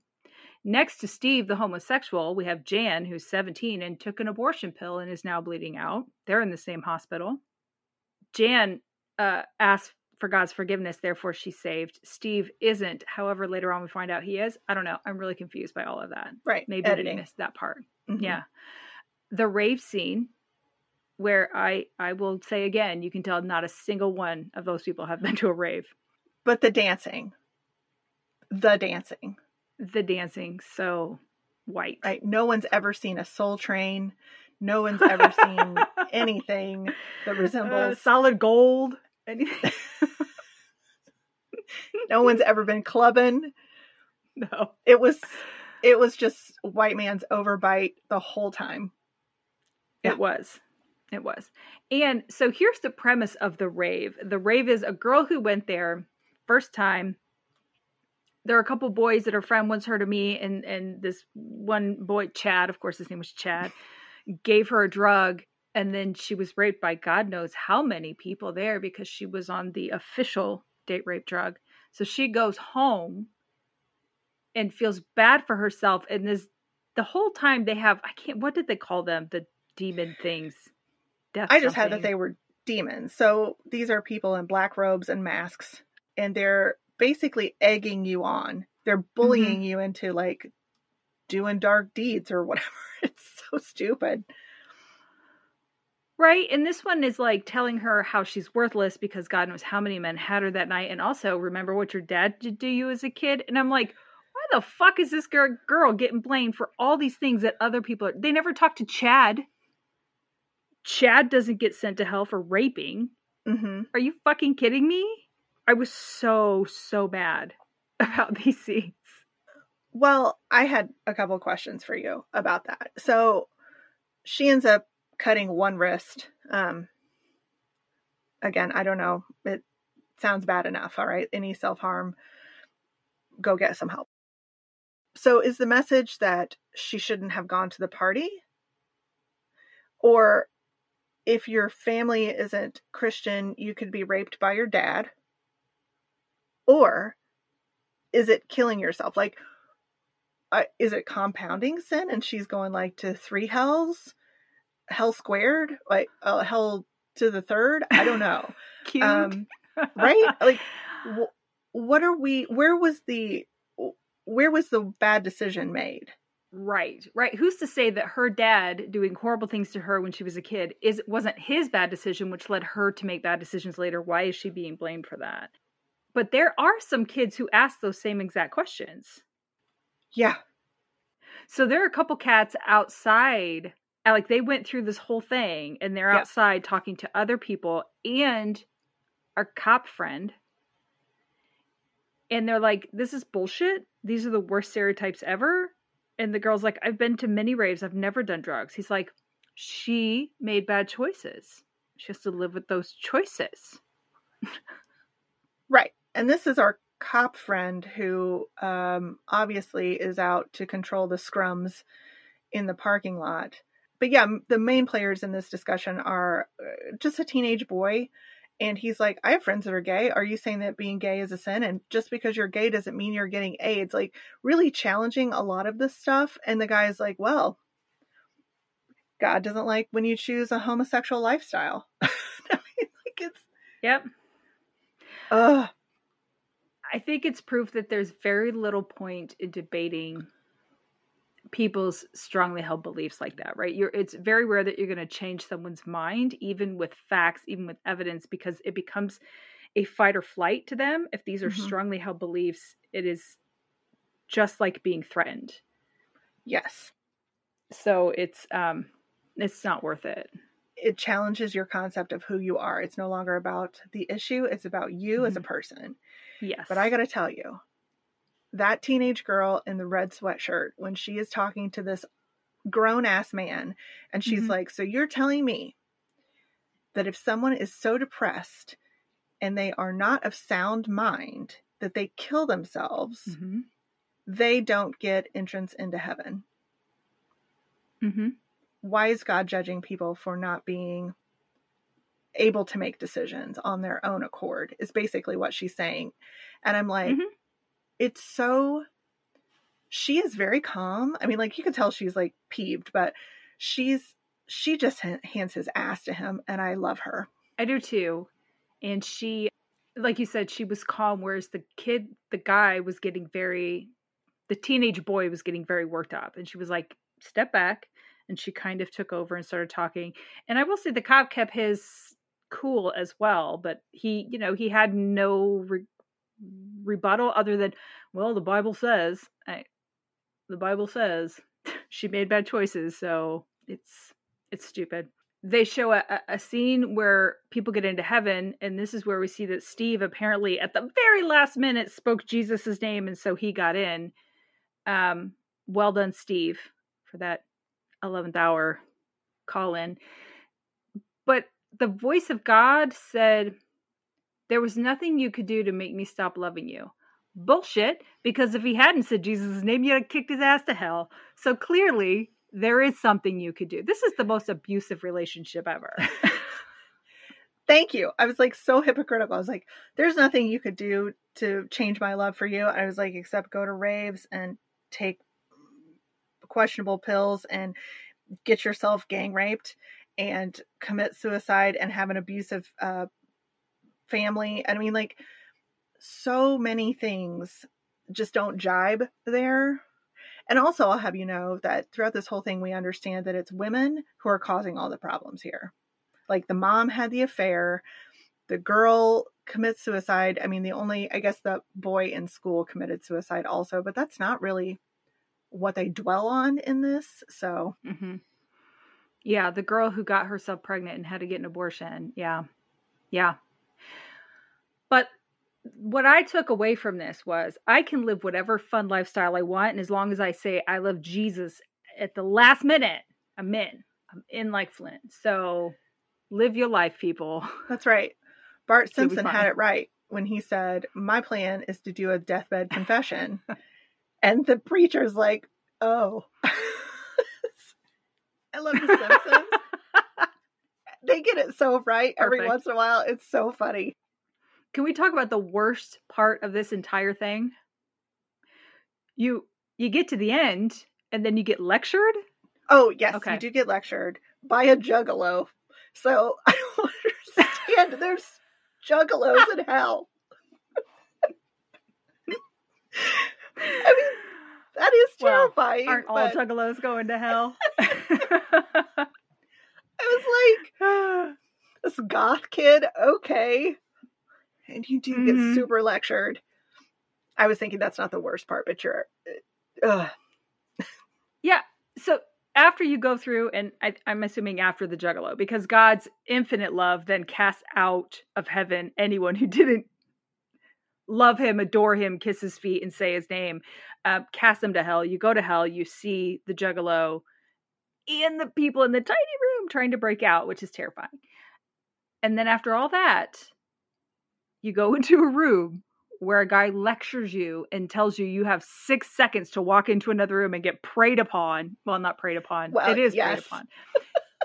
Next to Steve, the homosexual, we have Jan, who's 17 and took an abortion pill and is now bleeding out. They're in the same hospital. Jan asked for God's forgiveness, therefore she's saved. Steve isn't. However, later on we find out he is. I don't know. I'm really confused by all of that. Right. Maybe I missed that part. Mm-hmm. Yeah. The rave scene, where I will say again, you can tell not a single one of those people have been to a rave. But the dancing. So white. Right. No one's ever seen a Soul Train. No one's ever seen anything that resembles Solid Gold. Anything. No one's ever been clubbing. No. It was just white man's overbite the whole time. Yeah. It was. And so here's the premise of the rave. The rave is a girl who went there first time. There are a couple boys that are friend once her to me, and this one boy, Chad, of course his name was Chad, gave her a drug. And then she was raped by God knows how many people there because she was on the official date rape drug. So she goes home and feels bad for herself. And this, the whole time they have, what did they call them? The demon things. Had that they were demons. So these are people in black robes and masks, and they're basically egging you on. They're bullying you into like doing dark deeds or whatever. It's so stupid. Right. And this one is like telling her how she's worthless because God knows how many men had her that night. And also, remember what your dad did to you as a kid. And I'm like, why the fuck is this girl getting blamed for all these things that other people are? They never talk to Chad. Chad doesn't get sent to hell for raping. Mm-hmm. Are you fucking kidding me? I was so, so bad about these scenes. Well, I had a couple questions for you about that. So she ends up cutting one wrist. Again, I don't know. It sounds bad enough. All right. Any self-harm, go get some help. So is the message that she shouldn't have gone to the party? Or if your family isn't Christian, you could be raped by your dad? Or is it killing yourself? Like, is it compounding sin? And she's going like to 3 hells? Hell squared, like hell to the third. I don't know. Cute. Right? Like, what are we? Where was the bad decision made? Right. Who's to say that her dad doing horrible things to her when she was a kid wasn't his bad decision, which led her to make bad decisions later? Why is she being blamed for that? But there are some kids who ask those same exact questions. Yeah. So there are a couple cats outside. Like, they went through this whole thing, and they're outside talking to other people and our cop friend. And they're like, this is bullshit. These are the worst stereotypes ever. And the girl's like, I've been to many raves. I've never done drugs. He's like, she made bad choices. She has to live with those choices. Right. And this is our cop friend who obviously is out to control the scrums in the parking lot. But yeah, the main players in this discussion are just a teenage boy. And he's like, I have friends that are gay. Are you saying that being gay is a sin? And just because you're gay doesn't mean you're getting AIDS. Like, really challenging a lot of this stuff. And the guy's like, well, God doesn't like when you choose a homosexual lifestyle. I mean, like, it's... Yep. Ugh. I think it's proof that there's very little point in debating people's strongly held beliefs like that, right? It's very rare that you're going to change someone's mind, even with facts, even with evidence, because it becomes a fight or flight to them. If these are strongly held beliefs, it is just like being threatened. Yes. So it's not worth it. It challenges your concept of who you are. It's no longer about the issue. It's about you as a person. Yes. But I got to tell you, that teenage girl in the red sweatshirt, when she is talking to this grown ass man, and she's like, so you're telling me that if someone is so depressed and they are not of sound mind that they kill themselves, they don't get entrance into heaven. Why is God judging people for not being able to make decisions on their own accord is basically what she's saying. And I'm like, it's so, she is very calm. I mean, like, you can tell she's like peeved, but she just hands his ass to him. And I love her. I do too. And she, like you said, she was calm. Whereas the teenage boy was getting very worked up. And she was like, step back. And she kind of took over and started talking. And I will say the cop kept his cool as well, but he, you know, he had no rebuttal other than, well, the Bible says, she made bad choices, so it's stupid. They show a scene where people get into heaven, and this is where we see that Steve apparently at the very last minute spoke Jesus's name, and so he got in. Well done, Steve, for that 11th hour call in. But the voice of God said, there was nothing you could do to make me stop loving you. Bullshit, because if he hadn't said Jesus' name, you'd have kicked his ass to hell. So clearly, there is something you could do. This is the most abusive relationship ever. Thank you. I was like so hypocritical. I was like, there's nothing you could do to change my love for you. I was like, except go to raves and take questionable pills and get yourself gang raped and commit suicide and have an abusive family. I mean, like, so many things just don't jibe there. And also, I'll have you know that throughout this whole thing, we understand that it's women who are causing all the problems here. Like, the mom had the affair, the girl commits suicide. I mean, I guess the boy in school committed suicide also, but that's not really what they dwell on in this. So yeah, the girl who got herself pregnant and had to get an abortion. Yeah. But what I took away from this was, I can live whatever fun lifestyle I want, and as long as I say I love Jesus at the last minute, I'm in like Flint. So live your life, people. That's right. Bart Simpson had it right when he said, my plan is to do a deathbed confession. And the preacher's like, oh. I love the Simpsons. They get it so right every once in a while. It's so funny. Can we talk about the worst part of this entire thing? You get to the end, and then you get lectured? Oh, yes. Okay. You do get lectured by a juggalo. So I don't understand. There's juggalos in hell. I mean, that is terrifying. Aren't all juggalos going to hell? I was like, this goth kid, okay. And you do get super lectured. I was thinking that's not the worst part, but you're... Yeah, so after you go through, and I'm assuming after the juggalo, because God's infinite love then casts out of heaven anyone who didn't love him, adore him, kiss his feet, and say his name, cast them to hell. You go to hell, you see the juggalo and the people in the tiny room trying to break out, which is terrifying. And then after all that, you go into a room where a guy lectures you and tells you you have 6 seconds to walk into another room and get preyed upon. Well, not preyed upon. Well, it is yes. Preyed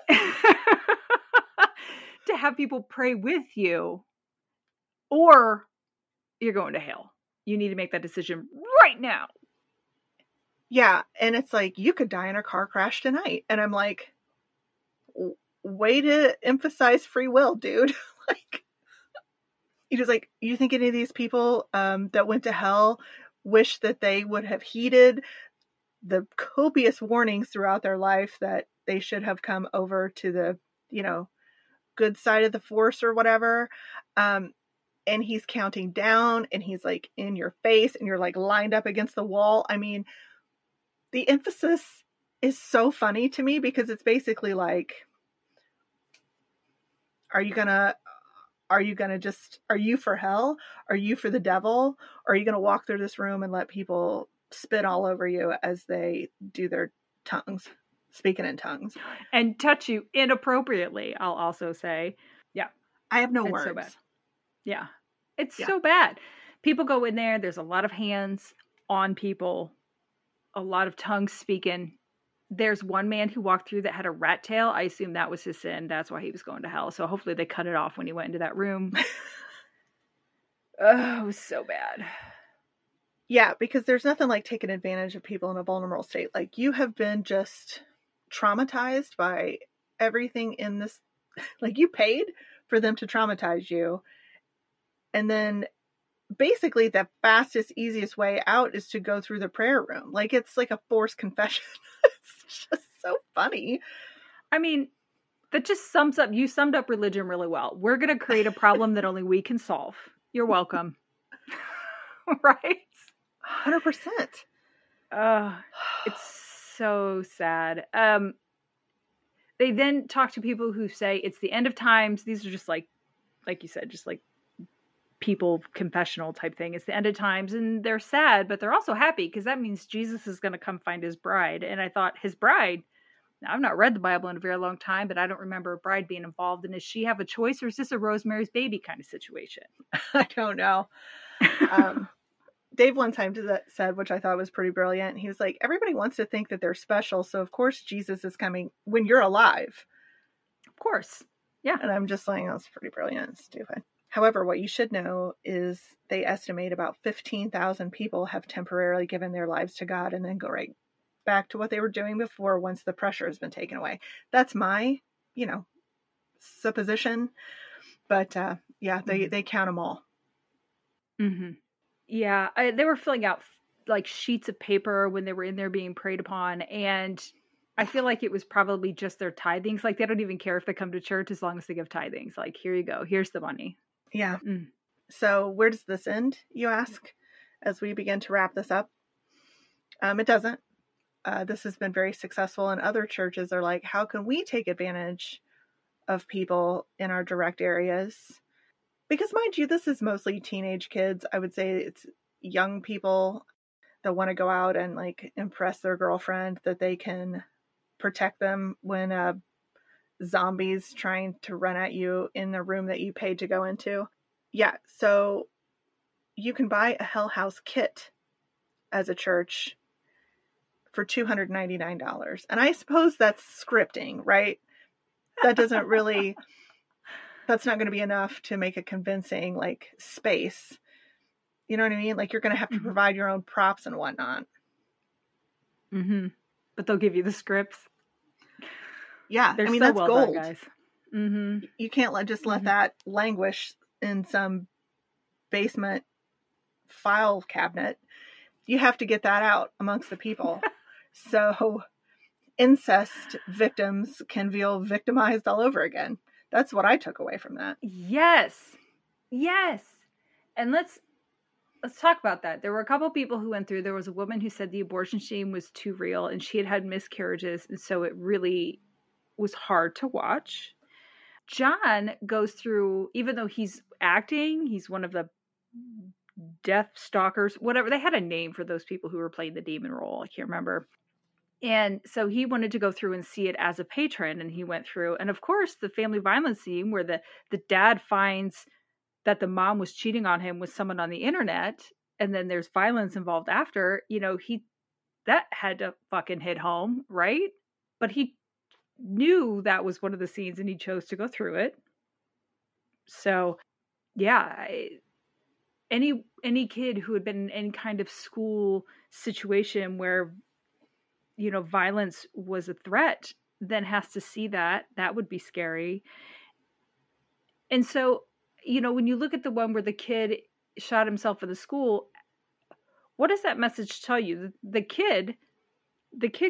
upon. To have people pray with you, or you're going to hell. You need to make that decision right now. Yeah. And it's like, you could die in a car crash tonight. And I'm like, way to emphasize free will, dude. Like, he was like, you think any of these people that went to hell wish that they would have heeded the copious warnings throughout their life that they should have come over to the, you know, good side of the force or whatever? And he's counting down and he's like in your face and you're like lined up against the wall. I mean, the emphasis is so funny to me because it's basically like, are you for hell? Are you for the devil? Or are you going to walk through this room and let people spit all over you as they do their tongues, speaking in tongues? And touch you inappropriately, I'll also say. Yeah. I have no words. So bad. Yeah. It's so bad. People go in there. There's a lot of hands on people, a lot of tongues speaking. There's one man who walked through that had a rat tail. I assume that was his sin. That's why he was going to hell. So hopefully they cut it off when he went into that room. Oh, it was so bad. Yeah, because there's nothing like taking advantage of people in a vulnerable state. Like, you have been just traumatized by everything in this. Like, you paid for them to traumatize you. And then basically the fastest, easiest way out is to go through the prayer room. Like, it's like a forced confession. It's just so funny. I mean, that just sums up, you summed up religion really well. We're going to create a problem that only we can solve. You're welcome. Right? 100%. It's so sad. They then talk to people who say it's the end of times. These are just like you said, just like people confessional type thing. It's the end of times, and they're sad, but they're also happy because that means Jesus is going to come find his bride. And I thought, his bride? Now, I've not read the Bible in a very long time, but I don't remember a bride being involved. And does she have a choice, or is this a Rosemary's Baby kind of situation? I don't know. Dave one time said, which I thought was pretty brilliant. He was like, everybody wants to think that they're special, so of course Jesus is coming when you're alive. Of course. Yeah. And I'm just like, that's pretty brilliant. Stupid. However, what you should know is they estimate about 15,000 people have temporarily given their lives to God and then go right back to what they were doing before once the pressure has been taken away. That's my, you know, supposition. But yeah, they count them all. Mm-hmm. Yeah, they were filling out like sheets of paper when they were in there being preyed upon, and I feel like it was probably just their tithings. Like, they don't even care if they come to church as long as they give tithings. Like, here you go, here's the money. Yeah. Mm. So where does this end, you ask, as we begin to wrap this up? It doesn't. This has been very successful, and other churches are like, how can we take advantage of people in our direct areas? Because, mind you, this is mostly teenage kids. I would say it's young people that want to go out and, like, impress their girlfriend that they can protect them when zombies trying to run at you in the room that you paid to go into. Yeah, so you can buy a Hell House kit as a church for $299. And I suppose that's scripting, right? That doesn't really, that's not going to be enough to make a convincing, like, space. You know what I mean? Like, you're going to have to provide your own props and whatnot. Mm-hmm. But they'll give you the scripts. Yeah, they're, I mean, so that's well gold, done, guys. Mm-hmm. You can't let that languish in some basement file cabinet. You have to get that out amongst the people. So incest victims can feel victimized all over again. That's what I took away from that. Yes. And let's talk about that. There were a couple people who went through. There was a woman who said the abortion shame was too real, and she had miscarriages, and so it really was hard to watch. John goes through, even though he's acting, he's one of the death stalkers, whatever. They had a name for those people who were playing the demon role. I can't remember. And so he wanted to go through and see it as a patron, and he went through. And of course, the family violence scene where the dad finds that the mom was cheating on him with someone on the internet, and then there's violence involved after, you know, that had to fucking hit home, right? But he knew that was one of the scenes, and he chose to go through it. So, yeah, any kid who had been in any kind of school situation where, you know, violence was a threat, then has to see that. That would be scary. And so, you know, when you look at the one where the kid shot himself in the school, what does that message tell you? The kid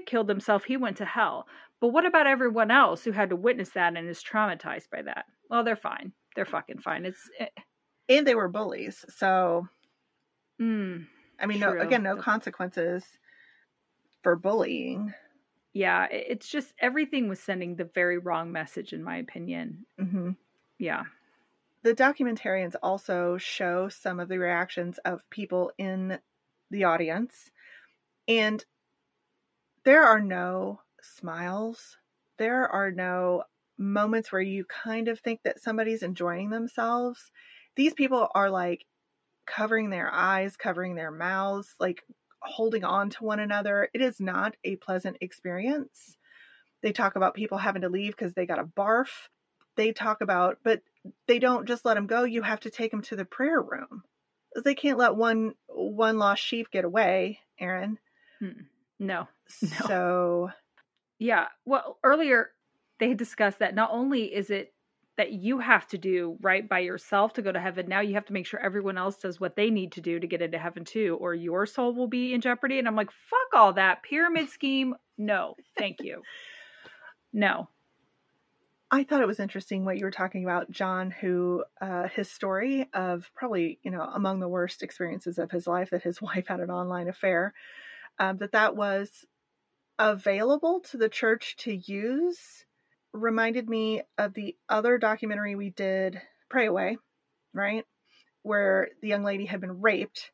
killed himself. He went to hell. But what about everyone else who had to witness that and is traumatized by that? Well, they're fine. They're fucking fine. And they were bullies. So, I mean, no consequences for bullying. Yeah. It's just, everything was sending the very wrong message, in my opinion. Mm-hmm. Yeah. The documentarians also show some of the reactions of people in the audience, and there are no smiles. There are no moments where you kind of think that somebody's enjoying themselves. These people are like covering their eyes, covering their mouths, like holding on to one another. It is not a pleasant experience. They talk about people having to leave because they got a barf. They talk about, but they don't just let them go. You have to take them to the prayer room. They can't let one lost sheep get away, Aaron. No. So, yeah. Well, earlier they had discussed that not only is it that you have to do right by yourself to go to heaven, now you have to make sure everyone else does what they need to do to get into heaven too, or your soul will be in jeopardy. And I'm like, fuck all that pyramid scheme. No, thank you. No. I thought it was interesting what you were talking about, John, who, his story of probably, you know, among the worst experiences of his life, that his wife had an online affair, that was available to the church to use, reminded me of the other documentary we did, Pray Away, right? Where the young lady had been raped,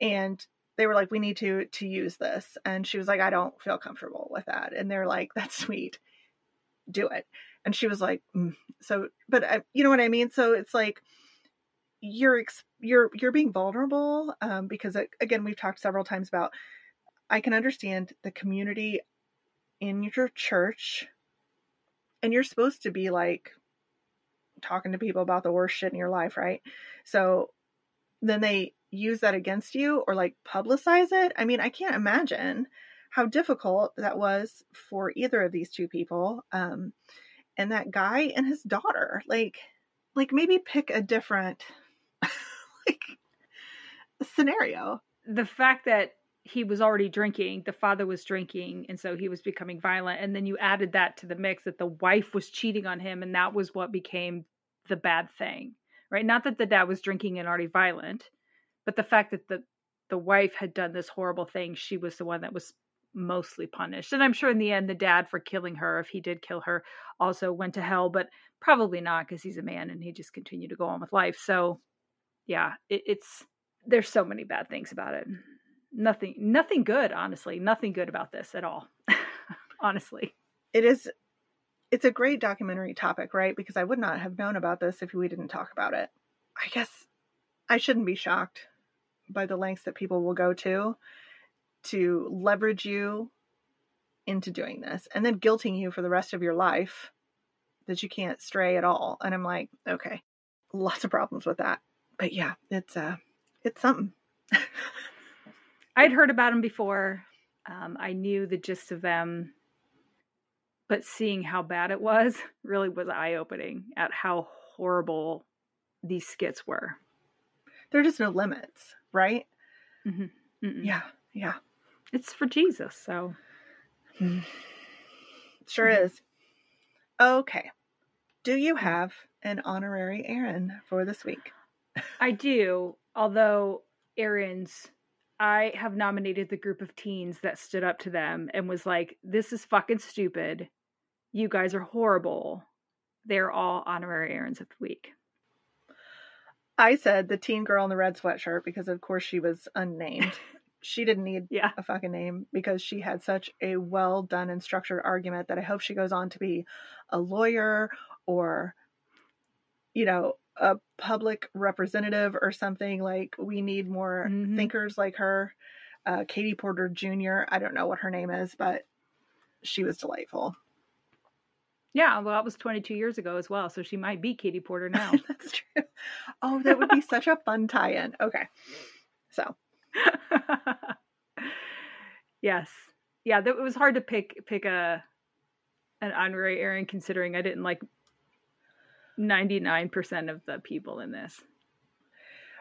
and they were like, we need to use this. And she was like, I don't feel comfortable with that. And they're like, that's sweet. Do it. And she was like, you know what I mean? So it's like, you're being vulnerable, because again, we've talked several times about, I can understand the community in your church, and you're supposed to be like talking to people about the worst shit in your life. Right. So then they use that against you, or like publicize it. I mean, I can't imagine how difficult that was for either of these two people. And that guy and his daughter, like maybe pick a different like scenario. The fact that he was already drinking, the father was drinking, and so he was becoming violent. And then you added that to the mix that the wife was cheating on him, and that was what became the bad thing, right? Not that the dad was drinking and already violent, but the fact that the wife had done this horrible thing. She was the one that was mostly punished. And I'm sure in the end, the dad, for killing her, if he did kill her, also went to hell, but probably not, because he's a man and he just continued to go on with life. So yeah, there's so many bad things about it. Nothing good, honestly, nothing good about this at all. Honestly. It's a great documentary topic, right? Because I would not have known about this if we didn't talk about it. I guess I shouldn't be shocked by the lengths that people will go to leverage you into doing this, and then guilting you for the rest of your life that you can't stray at all. And I'm like, okay, lots of problems with that. But yeah, it's something. I'd heard about them before. I knew the gist of them, but seeing how bad it was really was eye-opening at how horrible these skits were. There are just no limits, right? Mm-hmm. Mm-mm. Yeah. It's for Jesus, so. Sure is. Okay. Do you have an honorary Aaron for this week? I do, although Aaron's, I have nominated the group of teens that stood up to them and was like, this is fucking stupid. You guys are horrible. They're all honorary Aarons of the week. I said the teen girl in the red sweatshirt because, of course, she was unnamed. She didn't need a fucking name because she had such a well done and structured argument that I hope she goes on to be a lawyer or, you know, a public representative or something. Like, we need more thinkers like her. Katie Porter Jr. I don't know what her name is, but she was delightful. Yeah, well, that was 22 years ago as well, so she might be Katie Porter now. That's true. Oh, that would be such a fun tie-in. Okay. So. Yes. Yeah, it was hard to pick an honorary Erin, considering I didn't like 99% of the people in this.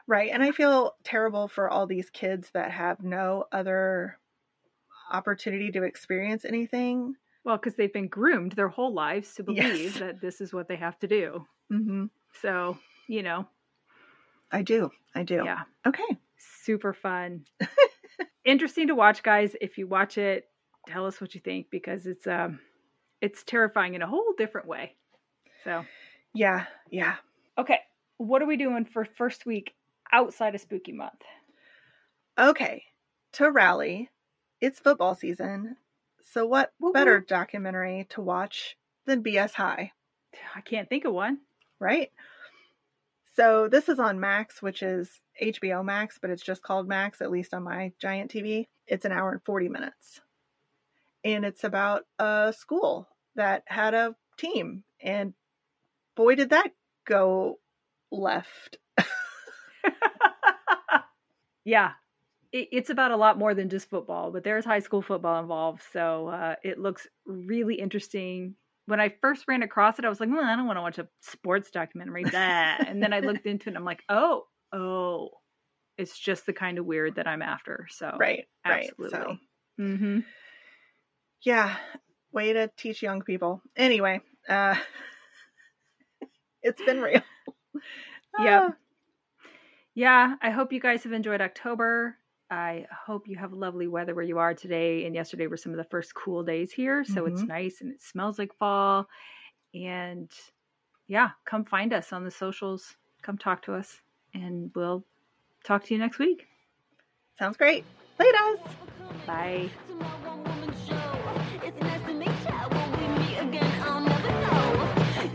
Right. And I feel terrible for all these kids that have no other opportunity to experience anything. Well, because they've been groomed their whole lives to believe that this is what they have to do. Mm-hmm. So, you know. I do. Yeah. Okay. Super fun. Interesting to watch, guys. If you watch it, tell us what you think, because it's terrifying in a whole different way. So. Yeah. Yeah. Okay. What are we doing for first week outside of Spooky Month? Okay. To rally, it's football season. So what better documentary to watch than BS High? I can't think of one. Right? So this is on Max, which is HBO Max, but it's just called Max, at least on my giant TV. It's an hour and 40 minutes. And it's about a school that had a team. And boy, did that go left. Yeah. It's about a lot more than just football, but there's high school football involved. So it looks really interesting. When I first ran across it, I was like, I don't want to watch a sports documentary. And then I looked into it and I'm like, oh, it's just the kind of weird that I'm after. So right, absolutely. So. Mm-hmm. Yeah. Way to teach young people. Anyway, it's been real. Yeah. Yeah. I hope you guys have enjoyed October. I hope you have lovely weather where you are. Today and yesterday were some of the first cool days here. So it's nice and it smells like fall. And yeah, come find us on the socials. Come talk to us and we'll talk to you next week. Sounds great. Later. Bye.